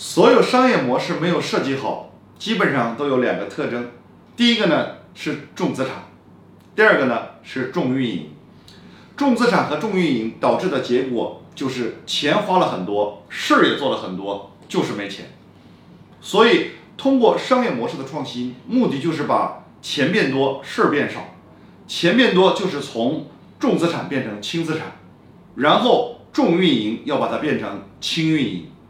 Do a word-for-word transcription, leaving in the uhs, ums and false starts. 所有商业模式没有设计好，基本上都有两个特征。第一个呢是重资产，第二个呢是重运营。重资产和重运营导致的结果就是钱花了很多，事儿也做了很多，就是没钱。所以通过商业模式的创新，目的就是把钱变多，事儿变少。钱变多就是从重资产变成轻资产，然后重运营要把它变成轻运营。